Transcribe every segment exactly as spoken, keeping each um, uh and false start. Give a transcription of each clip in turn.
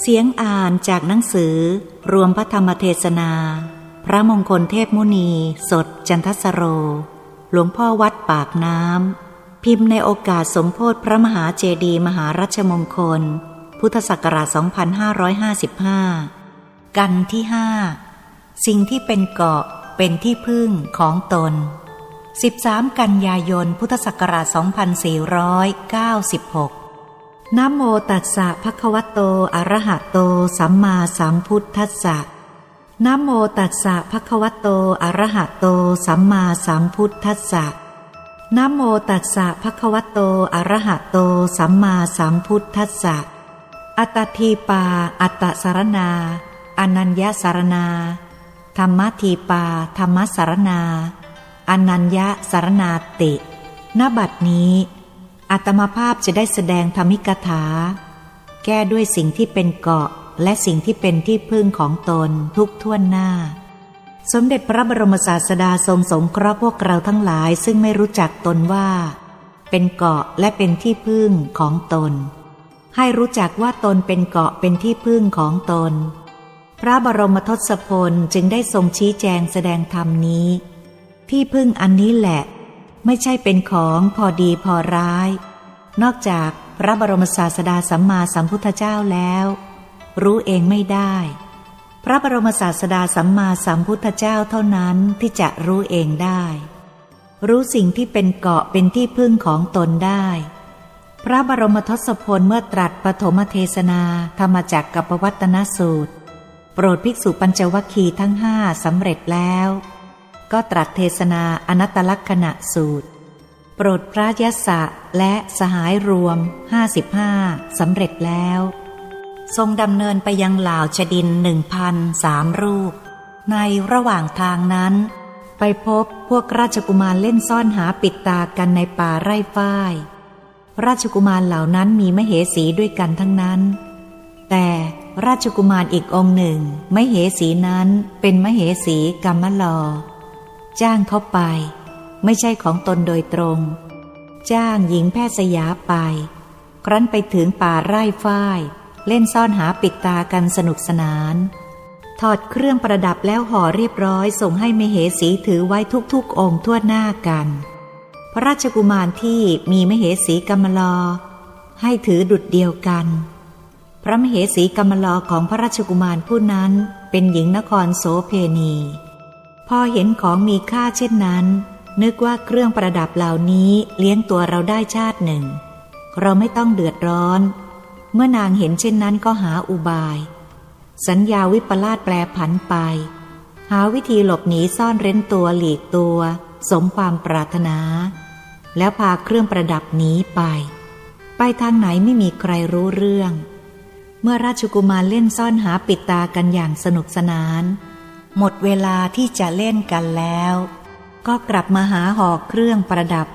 เสียงอ่านจากหนังสือรวมพระธรรมเทศนาพระมงคลเทพมุนีสดจันทสโรหลวงพ่อวัดปากน้ำพิมพ์ในโอกาสสมโภชพระมหาเจดีย์มหารัชมงคลพุทธศักราชสองพันห้าร้อยห้าสิบห้ากันที่ห้าสิ่งที่เป็นเกาะเป็นที่พึ่งของตนสิบสามกันยายนพุทธศักราชสองพันสี่ร้อยเก้าสิบหกนะโมตัสสะภะคะวะโตอะระหะโตสัมมาสัมพุทธัสสะนะโมตัสสะภะคะวะโตอะระหะโตสัมมาสัมพุทธัสสะนะโมตัสสะภะคะวะโตอะระหะโตสัมมาสัมพุทธัสสะอัตถีปาอัตตสารณาอนัญญสารณาธัมมถีปาธัมมสารณาอนัญญสารณาติณบัดนี้อาตมาภาพจะได้แสดงธรรมิกถาแก้ด้วยสิ่งที่เป็นเกาะและสิ่งที่เป็นที่พึ่งของตนทุกท่วนหน้าสมเด็จพระบรมศาสดาทรงสงเคราะห์พวกเราทั้งหลายซึ่งไม่รู้จักตนว่าเป็นเกาะและเป็นที่พึ่งของตนให้รู้จักว่าตนเป็นเกาะเป็นที่พึ่งของตนพระบรมทศพลจึงได้ทรงชี้แจงแสดงธรรมนี้ที่พึ่งอันนี้แหละไม่ใช่เป็นของพอดีพอร้ายนอกจากพระบรมศาสดาสัมมาสัมพุทธเจ้าแล้วรู้เองไม่ได้พระบรมศาสดาสัมมาสัมพุทธเจ้าเท่านั้นที่จะรู้เองได้รู้สิ่งที่เป็นเกาะเป็นที่พึ่งของตนได้พระบรมทศพลเมื่อตรัสปฐมเทศนาธรรมจักรกับปวัตตนสูตรโปรดภิกษุปัญจวัคคีย์ทั้งห้าสำเร็จแล้วก็ตรัสเทศนาอนัตตลักขณสูตรโปรดพระยะสะและสหายรวมห้าสิบห้าสำเร็จแล้วทรงดำเนินไปยังเหล่าชฎิลหนึ่งพันสามรูปในระหว่างทางนั้นไปพบพวกราชกุมารเล่นซ่อนหาปิดตากันในป่าไร่ฝ้ายราชกุมารเหล่านั้นมีมเหสีด้วยกันทั้งนั้นแต่ราชกุมารอีกองค์หนึ่งมเหสีนั้นเป็นมเหสีกัมมลอจ้างเขาไปไม่ใช่ของตนโดยตรงจ้างหญิงแพทย์สยาไปครั้นไปถึงป่าไร่ฝ้ายเล่นซ่อนหาปิดตากันสนุกสนานถอดเครื่องประดับแล้วห่อเรียบร้อยส่งให้มเหสีถือไว้ทุกๆองค์ทั่วหน้ากันพระราชกุมารที่มีมเหสีกัมมลอให้ถือดุจเดียวกันพระมเหสีกัมมลอของพระราชกุมารผู้นั้นเป็นหญิงนครโสเพณีพอเห็นของมีค่าเช่นนั้นนึกว่าเครื่องประดับเหล่านี้เลี้ยงตัวเราได้ชาติหนึ่งเราไม่ต้องเดือดร้อนเมื่อนางเห็นเช่นนั้นก็หาอุบายสัญญาวิปลาสแปรผันไปหาวิธีหลบหนีซ่อนเร้นตัวหลีกตัวสมความปรารถนาแล้วพาเครื่องประดับหนีไปไปทางไหนไม่มีใครรู้เรื่องเมื่อราชกุมารเล่นซ่อนหาปิดตากันอย่างสนุกสนานหมดเวลาที่จะเล่นกันแล้วก็กลับมาหาห่อเครื่องประดับ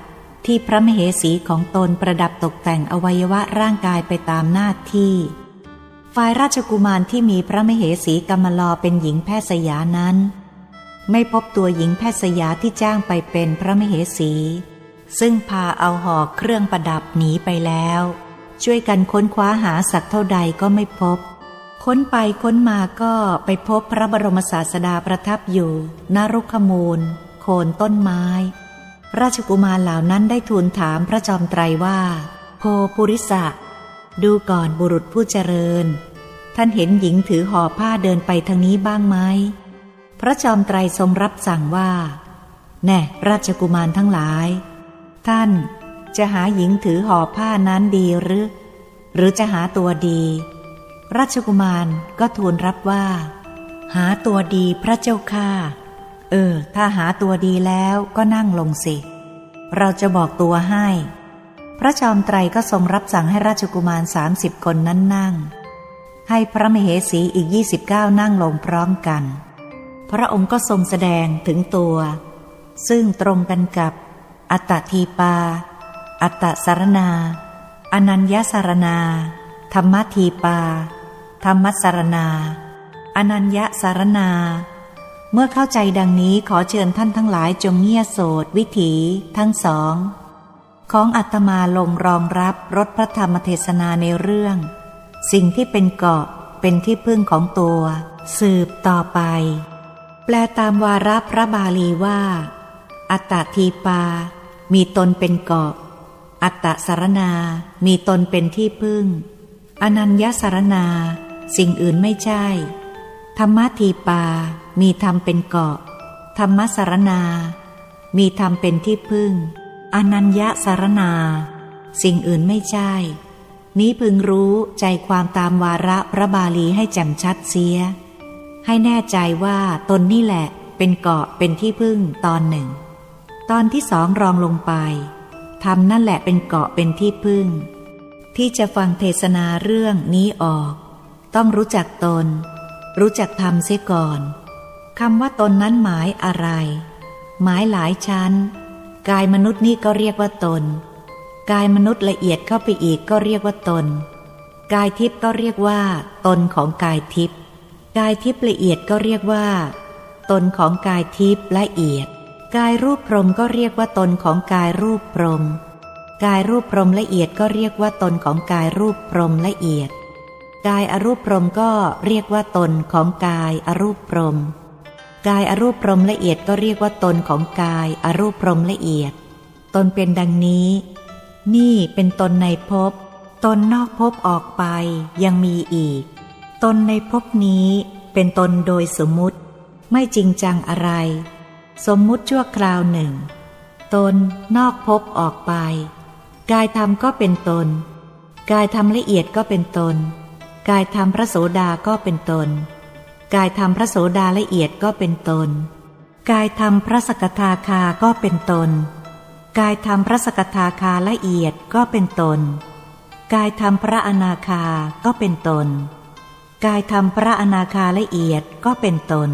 ที่พระมเหสีของตนประดับตกแต่งอวัยวะร่างกายไปตามหน้าที่ฝ่ายราชกุมารที่มีพระมเหสีกัมมลอเป็นหญิงแพทย์สยานั้นไม่พบตัวหญิงแพทย์สยาที่จ้างไปเป็นพระมเหสีซึ่งพาเอาห่อเครื่องประดับหนีไปแล้วช่วยกันค้นคว้าหาสักเท่าใดก็ไม่พบค้นไปค้นมาก็ไปพบพระบรมศาสดาประทับอยู่ณรุกขมูลโคนต้นไม้ราชกุมารเหล่านั้นได้ทูลถามพระจอมไตรว่าโพปุริสะดูก่อนบุรุษผู้เจริญท่านเห็นหญิงถือห่อผ้าเดินไปทางนี้บ้างไหมพระจอมไตรทรงรับสั่งว่าแน่ราชกุมารทั้งหลายท่านจะหาหญิงถือห่อผ้านั้นดีหรือหรือจะหาตัวดีราชกุมารก็ทูลรับว่าหาตัวดีพระเจ้าข้าเออถ้าหาตัวดีแล้วก็นั่งลงสิเราจะบอกตัวให้พระจอมไตรก็ทรงรับสั่งให้ราชกุมารสามสิบคนนั้นนั่งให้พระมเหสีอีกยี่สิบเก้านั่งลงพร้อมกันพระองค์ก็ทรงแสดงถึงตัวซึ่งตรงกันกับอัตถีปาอัตตสารณาอนัญญสารณาธัมมถีปาธัมมสารณาอนัญญสารณาเมื่อเข้าใจดังนี้ขอเชิญท่านทั้งหลายจงเงี่ยโสตวิถีทั้งสองของอาตมาลงรองรับรสพระธรรมเทศนาในเรื่องสิ่งที่เป็นเกาะ เป็นที่พึ่งของตัวสืบต่อไปแปลตามวาระพระบาลีว่าอัตตทีปามีตนเป็นเกาะอัตตสรณามีตนเป็นที่พึ่งอนัญญสรณาสิ่งอื่นไม่ใช่ธรรมทีปามีธรรมเป็นเกาะธรรมสรณามีธรรมเป็นที่พึ่งอนัญญสรณาสิ่งอื่นไม่ใช่นี้พึงรู้ใจความตามวาระพระบาลีให้แจ่มชัดเสียให้แน่ใจว่าตนนี่แหละเป็นเกาะเป็นที่พึ่งตอนหนึ่งตอนที่สองรองลงไปธรรมนั่นแหละเป็นเกาะเป็นที่พึ่งที่จะฟังเทศนาเรื่องนี้ออกต้องรู้จักตนรู้จักธรรมเสียก่อนคำว่าตนนั้นหมายอะไรหมายหลายชั้นกายมนุษย์นี่ก็เรียกว่าตนกายมนุษย์ละเอียดเข้าไปอีกก็เรียกว่าตนกายทิพย์ก็เรียกว่าตนของกายทิพย์กายทิพย์ละเอียดก็เรียกว่าตนของกายทิพย์ละเอียดกายรูปพรหมก็เรียกว่าตนของกายรูปพรหมกายรูปพรหมละเอียดก็เรียกว่าตนของกายรูปพรหมละเอียดกายอรูปพรหมก็เรียกว่าตนของกายอรูปพรหมกายอรูปพรหมละเอียดก็เรียกว่าตนของกายอรูปพรหมละเอียดตนเป็นดังนี้นี่เป็นตนในภพตนนอกภพออกไปยังมีอีกตนในภพนี้เป็นตนโดยสมมุติไม่จริงจังอะไรสมมุติชั่วคราวหนึ่งตนนอกภพออกไปกายธรรมก็เป็นตนกายธรรมละเอียดก็เป็นตนกายธรรมพระโสดาก็เป็นตนกายธรรมพระโสดาละเอียดก็เป็นตนกายธรรมพระสกทาคาก็เป็นตนกายธรรมพระสกทาคาละเอียดก็เป็นตนกายธรรมพระอนาคาก็เป็นตนกายธรรมพระอนาคาละเอียดก็เป็นตน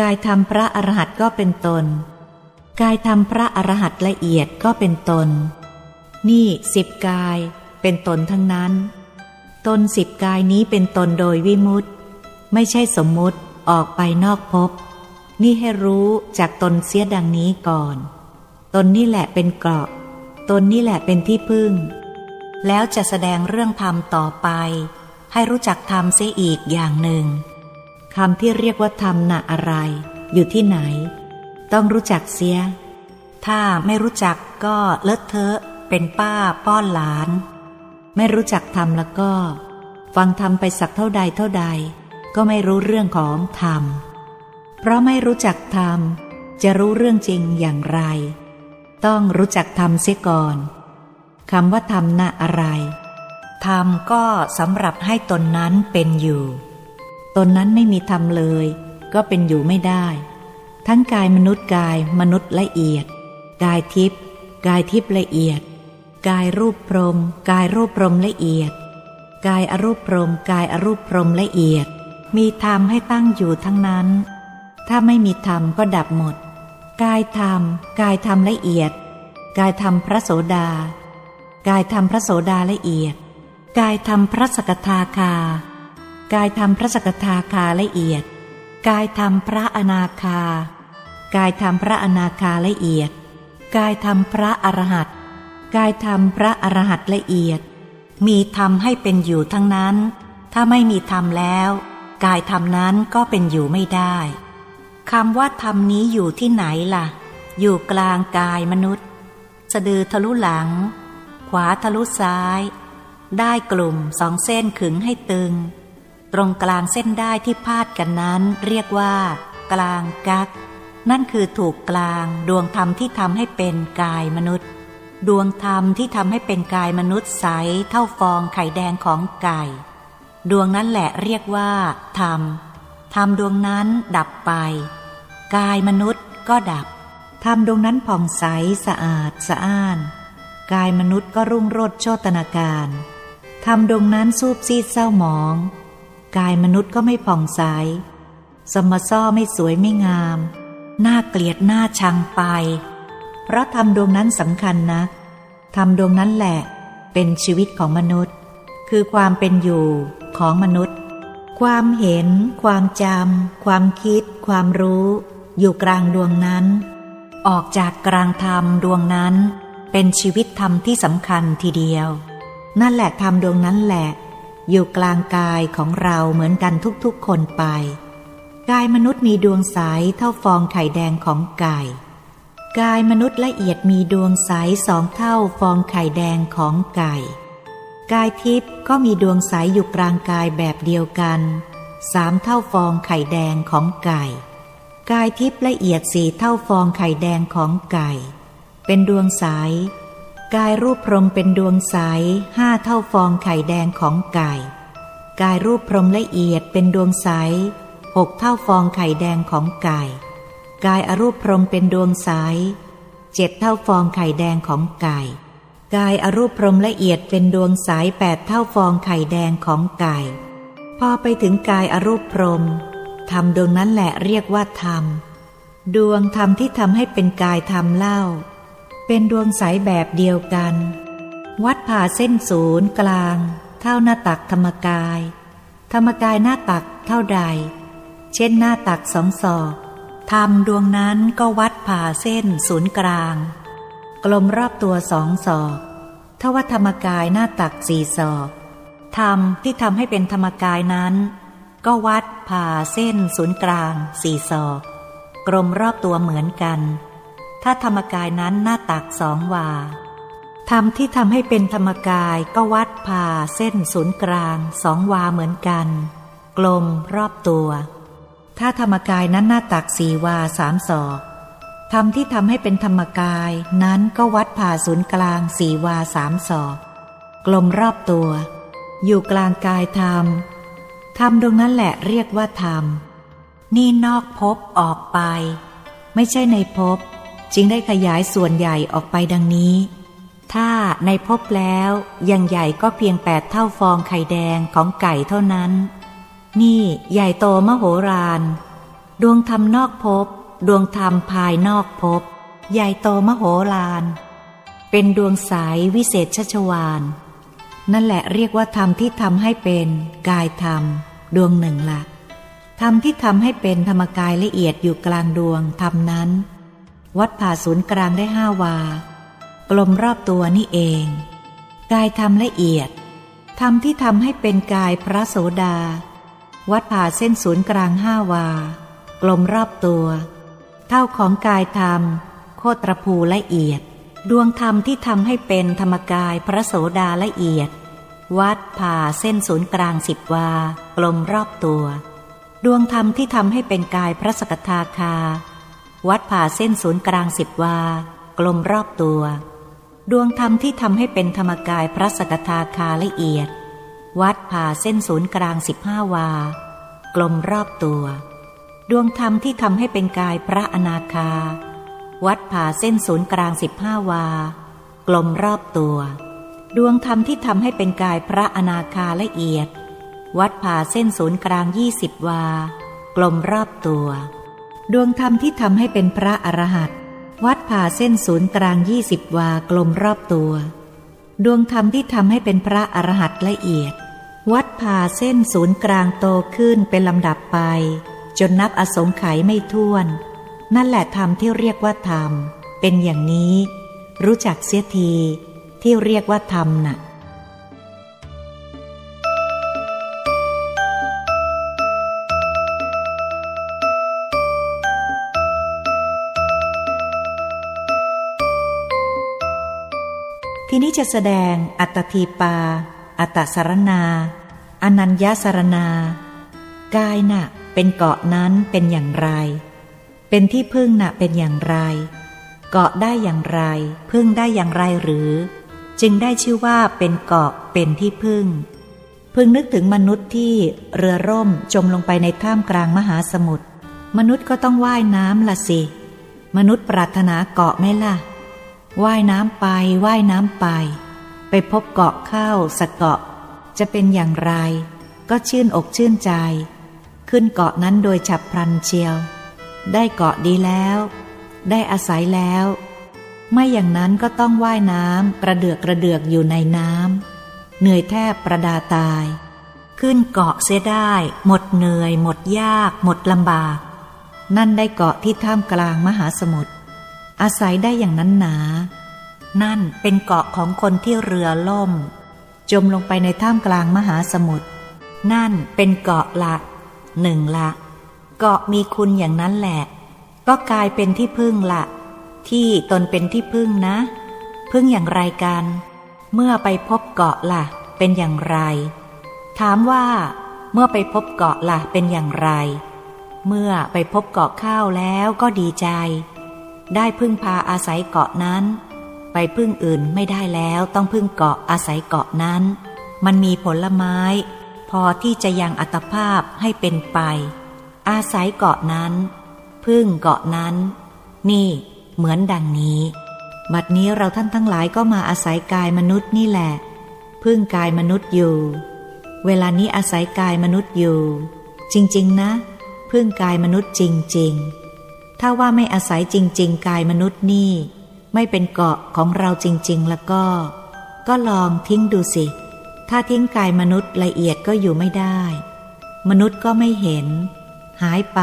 กายธรรมพระอรหันต์ก็เป็นตนกายธรรมพระอรหันต์ละเอียดก็เป็นตนนี่สิบกายเป็นตนทั้งนั้นตนสิบกายนี้เป็นตนโดยวิมุตติไม่ใช่สมมุติออกไปนอกภพนี่ให้รู้จากตนเสียดังนี้ก่อนตนนี่แหละเป็นเกราะตนนี่แหละเป็นที่พึ่งแล้วจะแสดงเรื่องธรรมต่อไปให้รู้จักธรรมเสียอีกอย่างหนึ่งคำที่เรียกว่าธรรมน่ะอะไรอยู่ที่ไหนต้องรู้จักเสียถ้าไม่รู้จักก็เลอะเทอะเป็นป้าป้อนหลานไม่รู้จักธรรมแล้วก็ฟังธรรมไปสักเท่าใดเท่าใดก็ไม่รู้เรื่องของธรรมเพราะไม่รู้จักธรรมจะรู้เรื่องจริงอย่างไรต้องรู้จักธรรมเสียก่อนคำว่าธรรมน่ะอะไรธรรมก็สำหรับให้ตนนั้นเป็นอยู่ตนนั้นไม่มีธรรมเลยก็เป็นอยู่ไม่ได้ทั้งกายมนุษย์กายมนุษย์ละเอียดกายทิพย์กายทิพย์ละเอียดกายรูปพรหมกายรูปพรหมละเอียดกายอรูปพรหมกายอรูปพรหมละเอียดมีธรรมให้ตั้งอยู่ทั้งนั้นถ้าไม่มีธรรมก็ดับหมดกายธรรมกายธรรมละเอียดกายธรรมพระโสดากายธรรมพระโสดาละเอียดกายธรรมพระสกทาคากายธรรมพระสกทาคาละเอียดกายธรรมพระอนาคากายธรรมพระอนาคาละเอียดกายธรรมพระอรหันต์กายธรรมพระอรหันต์ละเอียดมีธรรมให้เป็นอยู่ทั้งนั้นถ้าไม่มีธรรมแล้วกายธรรมนั้นก็เป็นอยู่ไม่ได้คำว่าธรรมนี้อยู่ที่ไหนล่ะอยู่กลางกายมนุษย์สะดือทะลุหลังขวาทะลุซ้ายได้กลุ่มสองเส้นขึงให้ตึงตรงกลางเส้นได้ที่พาดกันนั้นเรียกว่ากลางกั๊กนั่นคือถูกกลางดวงธรรมที่ทำให้เป็นกายมนุษย์ดวงธรรมที่ทำให้เป็นกายมนุษย์ใสเท่าฟองไข่แดงของไก่ดวงนั้นแหละเรียกว่าธรรมธรรมดวงนั้นดับไปกายมนุษย์ก็ดับธรรมดวงนั้นผ่องใสสะอาดสะอ้านกายมนุษย์ก็รุ่งโรจน์โชตนาการธรรมดวงนั้นซูบซีดเศร้าหมองกายมนุษย์ก็ไม่ผ่องใสสมซ่อไม่สวยไม่งามน่าเกลียดน่าชังไปเพราะธรรมดวงนั้นสำคัญนะธรรมดวงนั้นแหละเป็นชีวิตของมนุษย์คือความเป็นอยู่ของมนุษย์ความเห็นความจำความคิดความรู้อยู่กลางดวงนั้นออกจากกลางธรรมดวงนั้นเป็นชีวิตธรรมที่สำคัญทีเดียวนั่นแหละธรรมดวงนั้นแหละ อยู่กลางกายของเราเหมือนกันทุกๆคนไปกายมนุษย์มีดวงใสเท่าฟองไข่แดงของไก่กายมนุษย์ละเอียดมีดวงใสสองเท่าฟองไข่แดงของไก่กายทิพย์ก็มีดวงใสอยู่กลางกายแบบเดียวกันสามเท่าฟองไข่แดงของไก่กายทิพย์ละเอียดสี่เท่าฟองไข่แดงของไก่เป็นดวงใสกายรูปพรหมเป็นดวงใสห้าเท่าฟองไข่แดงของไก่กายรูปพรหมละเอียดเป็นดวงใสหกเท่าฟองไข่แดงของไก่กายอรูปพรหมเป็นดวงใสเจ็ดเท่าฟองไข่แดงของไก่กายอรูปพรหมละเอียดเป็นดวงใสแปดเท่าฟองไข่แดงของไก่พอไปถึงกายอรูปพรหมธรรมดวงนั้นแหละเรียกว่าธรรมดวงธรรมที่ทำให้เป็นกายธรรมเล่าเป็นดวงใสแบบเดียวกันวัดผ่าเส้นศูนย์กลางเท่าหน้าตักธรรมกายธรรมกายหน้าตักเท่าใดเช่นหน้าตักสองศอกธรรมดวงนั้นก็วัดผ่าเส้นศูนย์กลางกลมรอบตัวสองศอกเท่าว่าธรรมกายหน้าตักสี่ศอกธรรมที่ทำให้เป็นธรรมกายนั้นก็วัดผ่าเส้นศูนย์กลางสี่ศอกกลมรอบตัวเหมือนกันถ้าธรรมกายนั้นหน้าตักสองวาธรรมที่ทำให้เป็นธรรมกายก็วัดผ่าเส้นศูนย์กลางสองวาเหมือนกันกลมรอบตัวถ้าธรรมกายนั้นหน้าตักสี่วาสามศอกธรรมที่ทำให้เป็นธรรมกายนั้นก็วัดผ่าศูนย์กลางสี่วาสามศอกกลมรอบตัวอยู่กลางกายธรรมธรรมดวงนั้นแหละเรียกว่าธรรมนี่นอกภพออกไปไม่ใช่ในภพจึงได้ขยายส่วนใหญ่ออกไปดังนี้ถ้าในภพแล้วยังใหญ่ก็เพียงแปดเท่าฟองไข่แดงของไก่เท่านั้นนี่ใหญ่โตมโหฬารดวงธรรมนอกภพดวงธรรมภายนอกภพใหญ่โตมโหฬารเป็นดวงสายวิเศษชัชวาลนั่นแหละเรียกว่าธรรมที่ทำให้เป็นกายธรรมดวงหนึ่งละธรรมที่ทำให้เป็นธรรมกายละเอียดอยู่กลางดวงธรรมนั้นวัดผ่าศูนย์กลางได้ห้าวากลมรอบตัวนี่เองกายธรรมละเอียดธรรมที่ทำให้เป็นกายพระโสดาวัดผ่าเส้นศูนย์กลางห้าวากลมรอบตัวเท่าของกายธรรมโคตรภูละเอียดดวงธรรมที่ทำให้เป็นธรรมกายพระโสดาละเอียดวัดผ่าเส้นศูนย์กลางสิบวากลมรอบตัวดวงธรรมที่ทำให้เป็นกายพระสกทาคาวัดผ่าเส้นศูนย์กลางสิบวากลมรอบตัวดวงธรรมที่ทำให้เป็นธรรมกายพระสกทาคาละเอียดวัดผ่าเส้นศูนย์กลางสิบห้าวากลมรอบตัวดวงธรรมที่ทำให้เป็นกายพระอนาคาวัดผ่าเส้นศูนย์กลางสิบห้าวากลมรอบตัวดวงธรรมที่ทำให้เป็นกายพระอนาคาละเอียดวัดผ่าเส้นศูนย์กลางยี่สิบวากลมรอบตัวดวงธรรมที่ทำให้เป็นพระอรหันต์วัดผ่าเส้นศูนย์กลางยี่สิบวากลมรอบตัวดวงธรรมที่ทำให้เป็นพระอรหันต์ละเอียดวัดผ่าเส้นศูนย์กลางโตขึ้นเป็นลำดับไปจนนับอสงไขยไม่ถ้วนนั่นแหละธรรมที่เรียกว่าธรรมเป็นอย่างนี้รู้จักเสียทีที่เรียกว่าธรรมน่ะทีนี้จะแสดงอัตตทีปาอัตตสารณาอนัญญสารณากายน่ะเป็นเกาะนั้นเป็นอย่างไรเป็นที่พึ่งน่ะเป็นอย่างไรเกาะได้อย่างไรพึ่งได้อย่างไรหรือจึงได้ชื่อว่าเป็นเกาะเป็นที่พึ่งพึงนึกถึงมนุษย์ที่เรือร่มจมลงไปในท่ามกลางมหาสมุทรมนุษย์ก็ต้องว่ายน้ำละสิมนุษย์ปรารถนาเกาะไหมล่ะว่ายน้ำไปว่ายน้ำไปไปพบเกาะเข้าสักเกาะจะเป็นอย่างไรก็ชื่นอกชื่นใจขึ้นเกาะนั้นโดยฉับพลันเชียวได้เกาะดีแล้วได้อาศัยแล้วไม่อย่างนั้นก็ต้องว่ายน้ำกระเดือกกระเดือกอยู่ในน้ำเหนื่อยแทบประดาตายขึ้นเกาะเสียได้หมดเหนื่อยหมดยากหมดลำบากนั่นได้เกาะที่ท่ามกลางมหาสมุทรอาศัยได้อย่างนั้นหนานั่นเป็นเกาะของคนที่เรือล่ม จมลงไปในท่ามกลางมหาสมุทรนั่นเป็นเกาะละหนึ่งละเกาะมีคุณอย่างนั้นแหละก็กลายเป็นที่พึ่งละที่ตนเป็นที่พึ่งนะพึ่งอย่างไรกันเมื่อไปพบเกาะละเป็นอย่างไรถามว่าเมื่อไปพบเกาะละเป็นอย่างไรเมื่อไปพบเกาะข้าวแล้วก็ดีใจได้พึ่งพาอาศัยเกาะนั้นไปพึ่งอื่นไม่ได้แล้วต้องพึ่งเกาะอาศัยเกาะนั้นมันมีผลไม้พอที่จะยังอัตภาพให้เป็นไปอาศัยเกาะนั้นพึ่งเกาะนั้นนี่เหมือนดังนี้บัดนี้เราท่านทั้งหลายก็มาอาศัยกายมนุษย์นี่แหละพึ่งกายมนุษย์อยู่เวลานี้อาศัยกายมนุษย์อยู่จริงๆนะพึ่งกายมนุษย์จริงๆถ้าว่าไม่อาศัยจริงๆกายมนุษย์นี่ไม่เป็นเกาะของเราจริงๆแล้วก็ก็ลองทิ้งดูสิถ้าทิ้งกายมนุษย์ละเอียดก็อยู่ไม่ได้มนุษย์ก็ไม่เห็นหายไป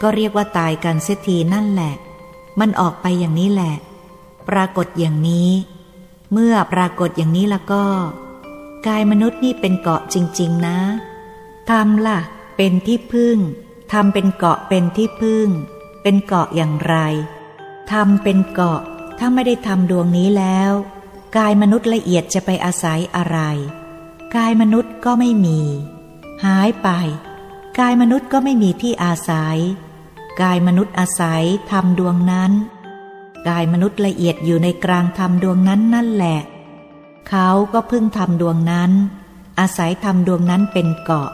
ก็เรียกว่าตายกันเสียทีนั่นแหละมันออกไปอย่างนี้แหละปรากฏอย่างนี้เมื่อปรากฏอย่างนี้แล้วก็กายมนุษย์นี่เป็นเกาะจริงๆนะธรรมล่ะเป็นที่พึ่งธรรมเป็นเกาะเป็นที่พึ่งเป็นเกาะอย่างไรธรรมเป็นเกาะถ้าไม่ได้ธรรมดวงนี้แล้วกายมนุษย์ละเอียดจะไปอาศัยอะไรกายมนุษย์ก็ไม่มีหายไปกายมนุษย์ก็ไม่มีที่อาศัยกายมนุษย์อาศัยธรรมดวงนั้นกายมนุษย์ละเอียดอยู่ในกลางธรรมดวงนั้นนั่นแหละเขาก็พึ่งธรรมดวงนั้นอาศัยธรรมดวงนั้นเป็นเกาะ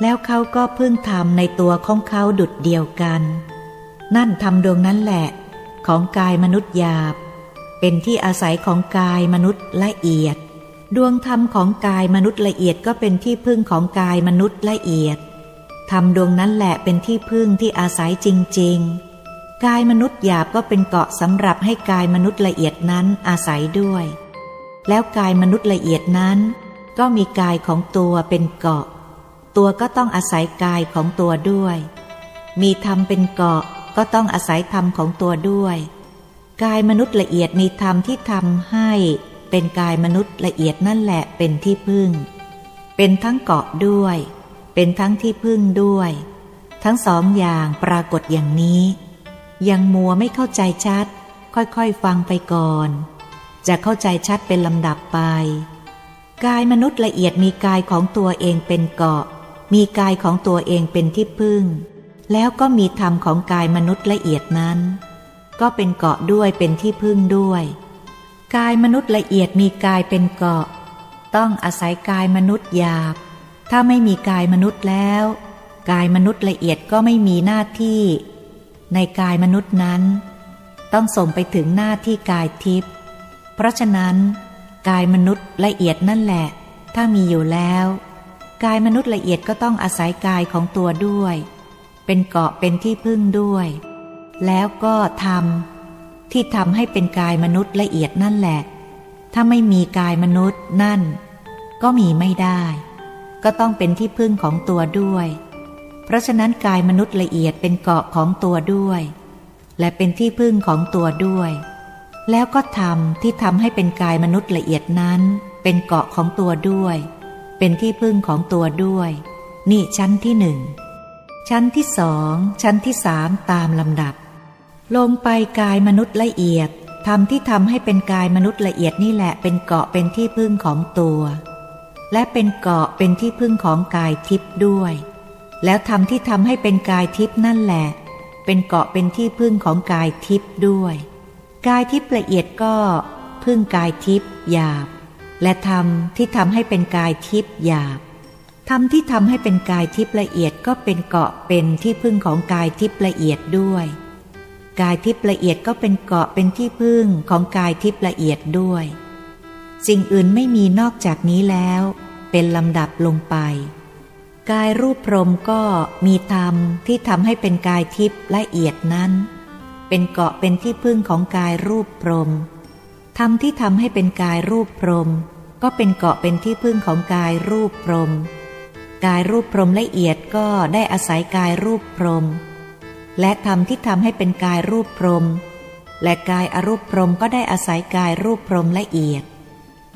แล้วเขาก็พึ่งธรรมในตัวของเขาดุจเดียวกันนั่นธรรมดวงนั้นแหละของกายมนุษย์หยาบเป็นที่อาศัยของกายมนุษย์ละเอียดดวงธรรมของกายมนุษย์ละเอียดก็เป็นที่พึ่งของกายมนุษย์ละเอียดธรรมดวงนั้นแหละเป็นที่พึ่งที่อาศัยจริงๆกายมนุษย์หยาบก็เป็นเกาะสำหรับให้กายมนุษย์ละเอียดนั้นอาศัยด้วยแล้วกายมนุษย์ละเอียดนั้นก็มีกายของตัวเป็นเกาะตัวก็ต้องอาศัยกายของตัวด้วยมีธรรมเป็นเกาะก็ต้องอาศัยธรรมของตัวด้วยกายมนุษย์ละเอียดมีธรรมที่ทำให้เป็นกายมนุษย์ละเอียดนั่นแหละเป็นที่พึ่งเป็นทั้งเกาะด้วยเป็นทั้งที่พึ่งด้วยทั้งสองอย่างปรากฏอย่างนี้ยังมัวไม่เข้าใจชัดค่อยๆฟังไปก่อนจะเข้าใจชัดเป็นลำดับไปกายมนุษย์ละเอียดมีกายของตัวเองเป็นเกาะมีกายของตัวเองเป็นที่พึ่งแล้วก็มีธรรมของกายมนุษย์ละเอียดนั้นก็เป็นเกาะด้วยเป็นที่พึ่งด้วยกายมนุษย์ละเอียดมีกายเป็นเกาะต้องอาศัยกายมนุษย์หยาบถ้าไม่มีกายมนุษย์แล้วกายมนุษย์ละเอียดก็ไม่มีหน้าที่ในกายมนุษย์นั้นต้องส่งไปถึงหน้าที่กายทิพย์เพราะฉะนั้นกายมนุษย์ละเอียดนั่นแหละถ้ามีอยู่แล้วกายมนุษย์ละเอียดก็ต้องอาศัยกายของตัวด้วยเป็นเกาะเป็นที่พึ่งด้วยแล้วก็ธรรมที่ทำให้เป็นกายมนุษย์ละเอียดนั่นแหละถ้าไม่มีกายมนุษย์นั่นก็มีไม่ได้ก็ต้องเป็นที่พึ่งของตัวด้วยเพราะฉะนั้นกายมนุษย์ละเอียดเป็นเกาะของตัวด้วยและเป็นที่พึ่งของตัวด้วยแล้วก็ธรรมที่ทำให้เป็นกายมนุษย์ละเอียดนั้นเป็นเกาะของตัวด้วยเป็นที่พึ่งของตัวด้วยนี่ชั้นที่หนึ่งชั้นที่สองชั้นที่สามตามลำดับลงไปกายมนุษย์ละเอียดธรรมที่ทำให้เป็นกายมนุษย์ละเอียดนี่แหละเป็นเกาะเป็นที่พึ่งของตัวและเป็นเกาะเป็นที่พึ่งของกายทิพย์ด้วยแล้วธรรมที่ทำให้เป็นกายทิพย์นั่นแหละเป็นเกาะเป็นที่พึ่งของกายทิพย์ด้วยกายทิพย์ละเอียดก็พึ่งกายทิพย์หยาบและธรรมที่ทำให้เป็นกายทิพย์หยาบธรรมที่ทำให้เป็นกายทิพย์ละเอียดก็เป็นเกาะเป็นที่พึ่งของกายทิพย์ละเอียดด้วยกายทิพย์ละเอียดก็เป็นเกาะเป็นที่พึ่งของกายทิพย์ละเอียดด้วยสิ่งอื่นไม่มีนอกจากนี้แล้วเป็นลำดับลงไปกายรูปพรหมก็มีธรรมที่ทำให้เป็นกายทิพย์ละเอียดนั้นเป็นเกาะเป็นที่พึ่งของกายรูปพรหมธรรมที่ทำให้เป็นกายรูปพรหมก็เป็นเกาะเป็นที่พึ่งของกายรูปพรหมกายรูปพรหมละเอียดก็ได้อาศัยกายรูปพรหมและธรรมที่ทำให้เป็นกายรูปพรหมและกายอรูปพรหมก็ได้อาศัยกายรูปพรหมละเอียด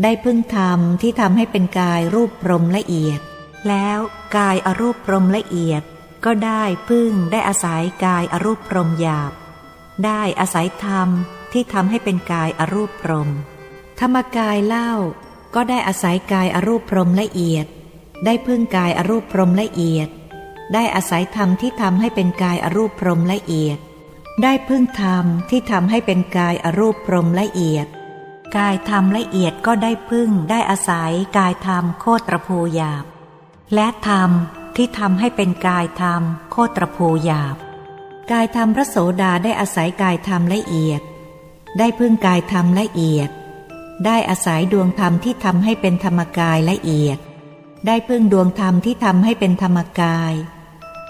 ได้พึ่งธรรมที่ทำให้เป็นกายรูปพรหมละเอียดแล้วกายอรูปพรหมละเอียดก็ได้พึ่งได้อาศัยกายอรูปพรหมหยาบได้อาศัยธรรมที่ทำให้เป็นกายอรูปพรหมธรรมกายเล่าก็ได้อาศัยกายอรูปพรหมละเอียดได้พึ่งกายอรูปพรหมละเอียดได้อาศัยธรรมที่ทำให้เป็นกายอรูปพรหมละเอียดได้พึ่งธรรมที่ทำให้เป็นกายอรูปพรหมละเอียดกายธรรมละเอียดก็ได้พึ่งได้อาศัยกายธรรมโคตรภูหยาบและธรรมที่ทำให้เป็นกายธรรมโคตรภูหยาบกายธรรมพระโสดาได้อาศัยกายธรรมละเอียดได้พึ่งกายธรรมละเอียดได้อาศัยดวงธรรมที่ทำให้เป็นธรรมกายละเอียดได้พึ่งดวงธรรมที่ทำให้เป็นธรรมกาย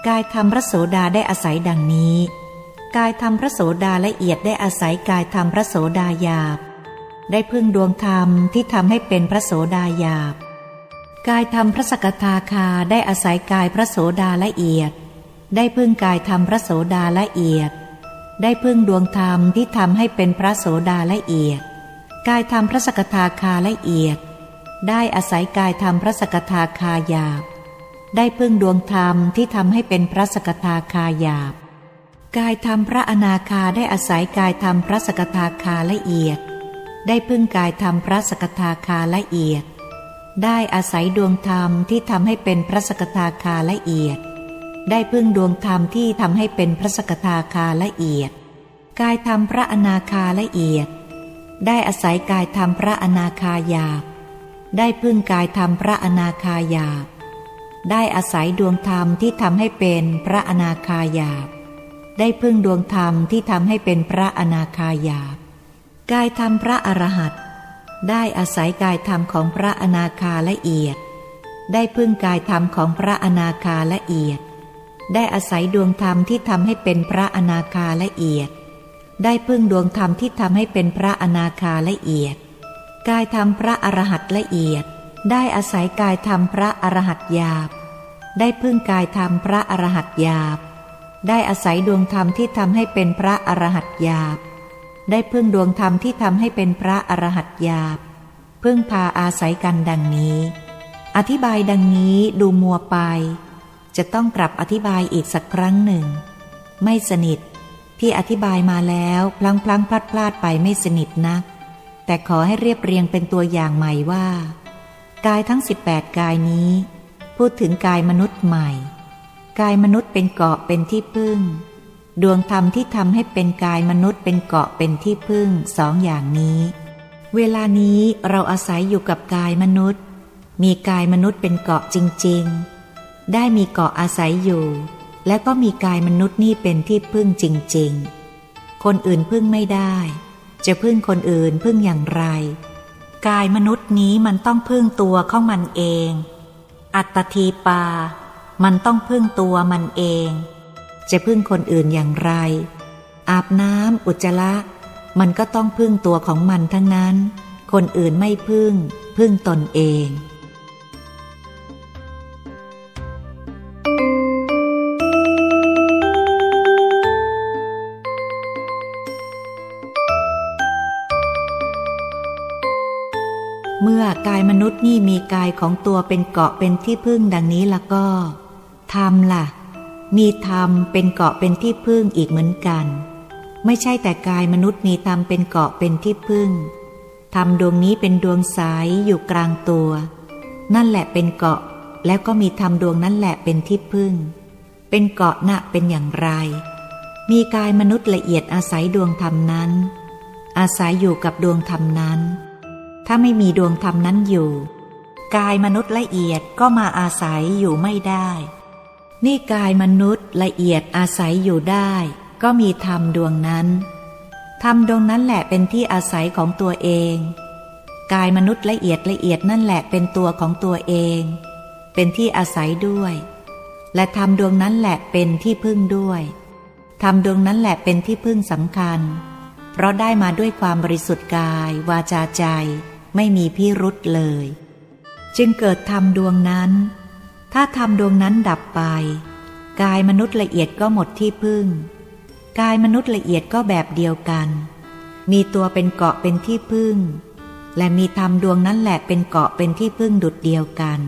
กายธรรมพระโสดาได้อาศัยดังนี้กายธรรมพระโสดาละเอียดได้อาศัยกายธรรมพระโสดาหยาบได้พึ่งดวงธรรมที่ทำให้เป็นพระโสดาหยาบกายธรรมพระสกทาคาได้อาศัยกายพระโสดาละเอียดได้พึ่งกายธรรมพระโสดาละเอียดได้พึ่งดวงธรรมที่ทำให้เป็นพระโสดาละเอียดกายธรรมพระสกทาคาละเอียดได้อาศัยกายธรรมพระสกทาคาหยาบได้พึ่งดวงธรรมที่ทำให้เป็นพระสกทาคาหยาบกายธรรมพระอนาคาได้อาศัยกายธรรมพระสกทาคาละเอียดได้พึ่งกายธรรมพระสกทาคาละเอียดได้อาศัยดวงธรรมที่ทำให้เป็นพระสกทาคาละเอียดได้พึ่งดวงธรรมที่ทำให้เป็นพระสกทาคาละเอียดกายธรรมพระอนาคาละเอียดได้อาศัยกายธรรมพระอนาคาหยาบได้พึ่งกายธรรมพระอนาคาหยาบได้อาศัยดวงธรรมที่ทำให้เป็นพระอนาคาหยาบได้พึ่งดวงธรรมที่ทำให้เป็นพระอนาคาหยาบกายธรรมพระอรหันต์ได้อาศัยกายธรรมของพระอนาคาละเอียดได้พึ่งกายธรรมของพระอนาคาละเอียดได้อาศัยดวงธรรมที่ทำให้เป็นพระอนาคาละเอียดได้พึ่งดวงธรรมที่ทำให้เป็นพระอนาคาละเอียดกายธรรมพระอรหันต์ละเอียดได้อาศัยกายธรรมพระอรหันต์หยาบได้พึ่งกายธรรมพระอรหันต์หยาบได้อาศัยดวงธรรมที่ทำให้เป็นพระอรหันต์หยาบได้พึ่งดวงธรรมที่ทำให้เป็นพระอรหันต์หยาบพึ่งพาอาศัยกันดังนี้อธิบายดังนี้ดูมัวไปจะต้องกลับอธิบายอีกสักครั้งหนึ่งไม่สนิทที่อธิบายมาแล้วพลังพลังพลาดพลาดไปไม่สนิทนักแต่ขอให้เรียบเรียงเป็นตัวอย่างใหม่ว่ากายทั้งสิบแปดกายนี้พูดถึงกายมนุษย์ใหม่กายมนุษย์เป็นเกาะเป็นที่พึ่งดวงธรรมที่ทำให้เป็นกายมนุษย์เป็นเกาะเป็นที่พึ่งสองอย่างนี้เวลานี้เราอาศัยอยู่กับกายมนุษย์มีกายมนุษย์เป็นเกาะจริงๆได้มีเกาะอาศัยอยู่และก็มีกายมนุษย์นี่เป็นที่พึ่งจริงๆคนอื่นพึ่งไม่ได้จะพึ่งคนอื่นพึ่งอย่างไรกายมนุษย์นี้มันต้องพึ่งตัวของมันเองอัตตทีปามันต้องพึ่งตัวมันเองจะพึ่งคนอื่นอย่างไรอาบน้ำอุจจาระมันก็ต้องพึ่งตัวของมันทั้งนั้นคนอื่นไม่พึ่งพึ่งตนเองเมื่อกายมนุษย์นี่มีกายของตัวเป็นเกาะเป็นที่พึ่งดังนี้ละก็ธรรมล่ะมีธรรมเป็นเกาะเป็นที่พึ่งอีกเหมือนกันไม่ใช่แต่กายมนุษย์มีธรรมเป็นเกาะเป็นที่พึ่งธรรมดวงนี้เป็นดวงใสอยู่กลางตัวนั่นแหละเป็นเกาะแล้วก็มีธรรมดวงนั้นแหละเป็นที่พึ่งเป็นเกาะน่ะเป็นอย่างไรมีกายมนุษย์ละเอียดอาศัยดวงธรรมนั้นอาศัยอยู่กับดวงธรรมนั้นถ้าไม่มีดวงธรรมนั้นอยู่กายมนุษย์ละเอียดก็มาอาศัยอยู่ไม่ได้นี่กายมนุษย์ละเอียดอาศัยอยู่ได้ก็มีธรรมดวงนั้นธรรมดวงนั้นแหละเป็นที่อาศัยของตัวเองกายมนุษย์ละเอียดละเอียดนั่นแหละเป็นตัวของตัวเองเป็นที่อาศัยด้วยและธรรมดวงนั้นแหละเป็นที่พึ่งด้วยธรรมดวงนั้นแหละเป็นที่พึ่งสำคัญเพราะได้มาด้วยความบริสุทธิ์กายวาจาใจไม่มีพิรุธเลยจึงเกิดธรรมดวงนั้นถ้าธรรมดวงนั้นดับไปกายมนุษย์ละเอียดก็หมดที่พึ่งกายมนุษย์ละเอียดก็แบบเดียวกันมีตัวเป็นเกาะเป็นที่พึ่ง และมีธรรมดวงนั้นแหละเป็นเกาะเป็นที่พึ่งดุจเดียวกัน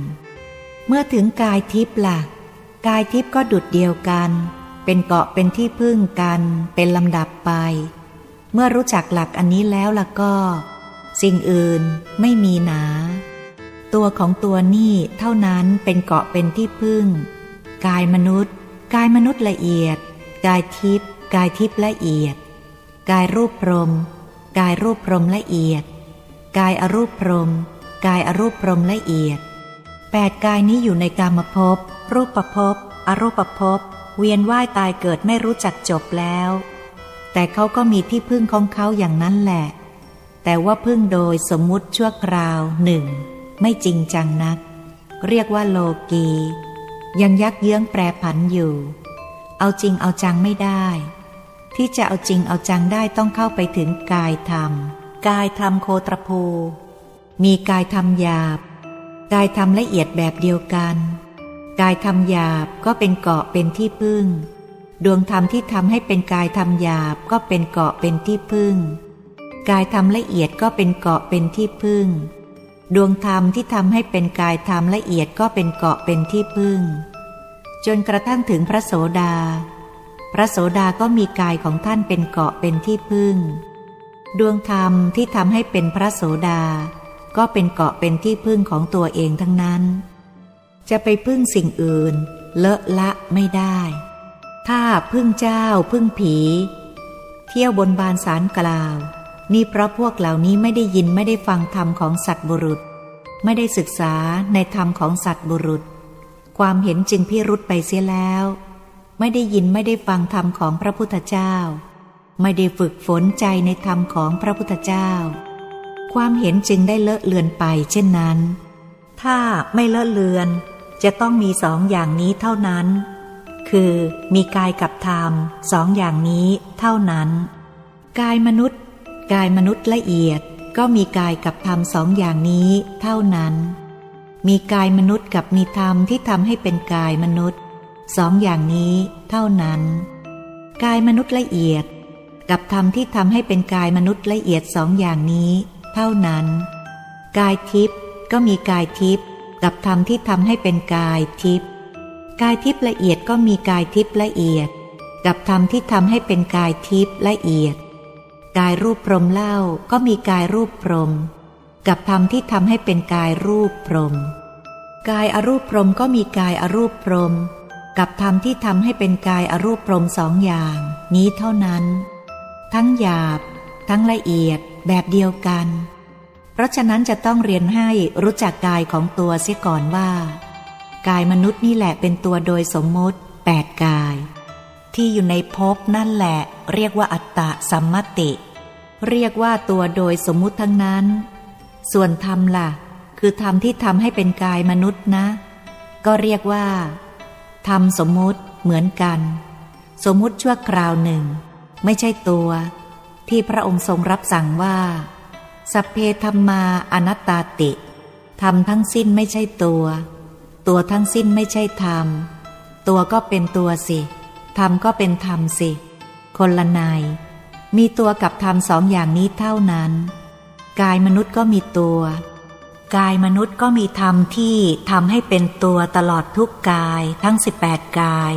เมื่อถึงกายทิพย์ล่ะกายทิพย์ก็ดุจเดียวกันเป็นเกาะเป็นที่พึ่งกันเป็นลำดับไปเมื่อรู้จักหลักอันนี้แล้วล่ะก็สิ่งอื่นไม่มีหนาตัวของตัวนี่เท่านั้นเป็นเกาะเป็นที่พึ่งกายมนุษย์กายมนุษย์ละเอียดกายทิพย์กายทิพย์ละเอียดกายรูปพรหมกายรูปพรหมละเอียดกายอรูปพรหมกายอรูปพรหมละเอียดแปดกายนี้อยู่ในกามภพรูปภพอรูปภพเวียนว่ายตายเกิดไม่รู้จักจบแล้วแต่เขาก็มีที่พึ่งของเขาอย่างนั้นแหละแต่ว่าพึ่งโดยสมมุติชั่วคราวหนึ่งไม่จริงจังนักเรียกว่าโลกียังยักเยื้องแปรผันอยู่เอาจริงเอาจังไม่ได้ที่จะเอาจริงเอาจังได้ต้องเข้าไปถึงกายธรรมกายธรรมโคตรภูมีกายธรรมหยาบกายธรรมละเอียดแบบเดียวกันกายธรรมหยาบก็เป็นเกาะเป็นที่พึ่งดวงธรรมที่ทำให้เป็นกายธรรมหยาบก็เป็นเกาะเป็นที่พึ่งกายธรรมละเอียดก็เป็นเกาะเป็นที่พึ่งดวงธรรมที่ทำให้เป็นกายธรรมละเอียดก็เป็นเกาะเป็นที่พึ่งจนกระทั่งถึงพระโสดาพระโสดาก็มีกายของท่านเป็นเกาะเป็นที่พึ่งดวงธรรมที่ทำให้เป็นพระโสดาก็เป็นเกาะเป็นที่พึ่งของตัวเองทั้งนั้นจะไปพึ่งสิ่งอื่นเลอะละไม่ได้ถ้าพึ่งเจ้าพึ่งผีเที่ยวบนบานศาลกล่าวนี่เพราะพวกเหล่านี้ไม่ได้ยินไม่ได้ฟังธรรมของสัตบุรุษไม่ได้ศึกษาในธรรมของสัตบุรุษความเห็นจึงพิรุธไปเสียแล้วไม่ได้ยินไม่ได้ฟังธรรมของพระพุทธเจ้าไม่ได้ฝึกฝนใจในธรรมของพระพุทธเจ้าความเห็นจึงได้เลอะเลือนไปเช่นนั้นถ้าไม่เลอะเลือนจะต้องมีสองอย่างนี้เท่านั้นคือมีกายกับธรรมสองอย่างนี้เท่านั้นกายมนุษย์กายมนุษย์ละเอียดก็มีกายกับธรรมสองอย่างนี้เท่านั้นมีกายมนุษย์กับมีธรรมที่ทำให้เป็นกายมนุษย์สองอย่างนี้เท่านั้นกายมนุษย์ละเอียดกับธรรมที่ทำให้เป็นกายมนุษย์ละเอียดสองอย่างนี้เท่านั้นกายทิพย์ก็มีกายทิพย์กับธรรมที่ทำให้เป็นกายทิพย์กายทิพย์ละเอียดก็มีกายทิพย์ละเอียดกับธรรมที่ทำให้เป็นกายทิพย์ละเอียดกายรูปพรหมเล่าก็มีกายรูปพรหมกับธรรมที่ทำให้เป็นกายรูปพรหมกายอรูปพรหมก็มีกายอรูปพรหมกับธรรมที่ทำให้เป็นกายอรูปพรหมสองอย่างนี้เท่านั้นทั้งหยาบทั้งละเอียดแบบเดียวกันเพราะฉะนั้นจะต้องเรียนให้รู้จักกายของตัวเสียก่อนว่ากายมนุษย์นี่แหละเป็นตัวโดยสมมติแปดกายที่อยู่ในภพนั่นแหละเรียกว่าอัตตะสัมมติเรียกว่าตัวโดยสมมุติทั้งนั้นส่วนธรรมล่ะคือธรรมที่ทำให้เป็นกายมนุษย์นะก็เรียกว่าธรรมสมมุติเหมือนกันสมมุติชั่วคราวหนึ่งไม่ใช่ตัวที่พระองค์ทรงรับสั่งว่าสัพเพธัมมาอนัตตาติธรรมทั้งสิ้นไม่ใช่ตัวตัวทั้งสิ้นไม่ใช่ธรรมตัวก็เป็นตัวสิธรรมก็เป็นธรรมสิคนละนายมีตัวกับธรรมสองอย่างนี้เท่านั้นกายมนุษย์ก็มีตัวกายมนุษย์ก็มีธรรมที่ทำให้เป็นตัวตลอดทุกกายทั้งสิบแปดกาย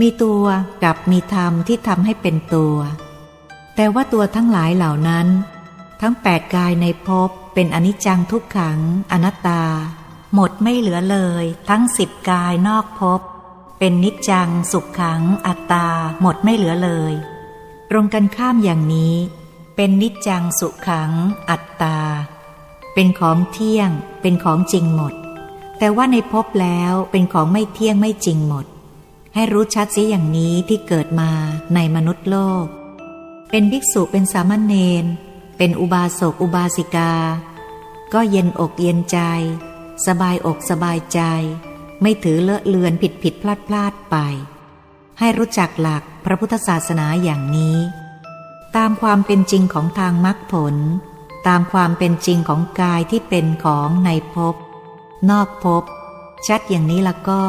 มีตัวกับมีธรรมที่ทำให้เป็นตัวแต่ว่าตัวทั้งหลายเหล่านั้นทั้งแปดกายในภพเป็นอนิจจังทุกขังอนัตตาหมดไม่เหลือเลยทั้งสิบกายนอกภพเป็นนิจจังสุขขังอัตตาหมดไม่เหลือเลยตรงกันข้ามอย่างนี้เป็นนิจจังสุขขังอัตตาเป็นของเที่ยงเป็นของจริงหมดแต่ว่าในภพแล้วเป็นของไม่เที่ยงไม่จริงหมดให้รู้ชัดเสียอย่างนี้ที่เกิดมาในมนุษย์โลกเป็นภิกษุเป็นสามเณรเป็นอุบาสกอุบาสิกาก็เย็นอกเย็นใจสบายอกสบายใจไม่ถือเลอะเลือนผิดผิดพลาดพลาดไปให้รู้จักหลักพระพุทธศาสนาอย่างนี้ตามความเป็นจริงของทางมรรคผลตามความเป็นจริงของกายที่เป็นของในภพนอกภพชัดอย่างนี้ละก็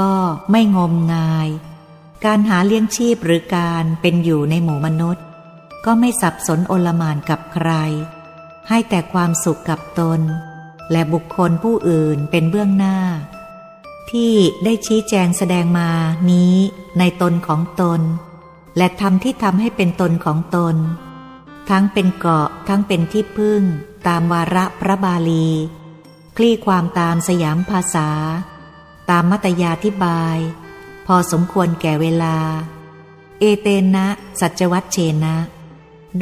ก็ไม่งมงายการหาเลี้ยงชีพหรือการเป็นอยู่ในหมู่มนุษย์ก็ไม่สับสนโอลหม่านกับใคร ให้แต่ความสุขกับตนและบุคคลผู้อื่นเป็นเบื้องหน้าที่ได้ชี้แจงแสดงมานี้ในตนของตนและธรรมที่ทำให้เป็นตนของตนทั้งเป็นเกราะทั้งเป็นที่พึ่งตามวาระพระบาลีคลี่ความตามสยามภาษาตามมัตยาธิบายพอสมควรแก่เวลาเอเตนะสัจวัตเชนะ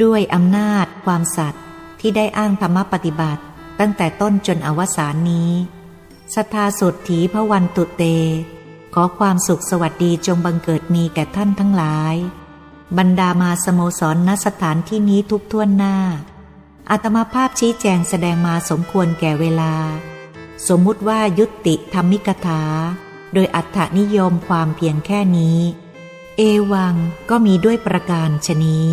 ด้วยอำนาจความสัตย์ที่ได้อ้างธรรมปฏิบัติตั้งแต่ต้นจนอวสานนี้สัทธาสุทธีพวันตุเตขอความสุขสวัสดีจงบังเกิดมีแก่ท่านทั้งหลายบรรดามาสโมสรณสถานที่นี้ทุกท่วนหน้าอาตมาภาพชี้แจงแสดงมาสมควรแก่เวลาสมมุติว่ายุติธรรมิกถาโดยอัตถนิยมความเพียงแค่นี้เอวังก็มีด้วยประการฉะนี้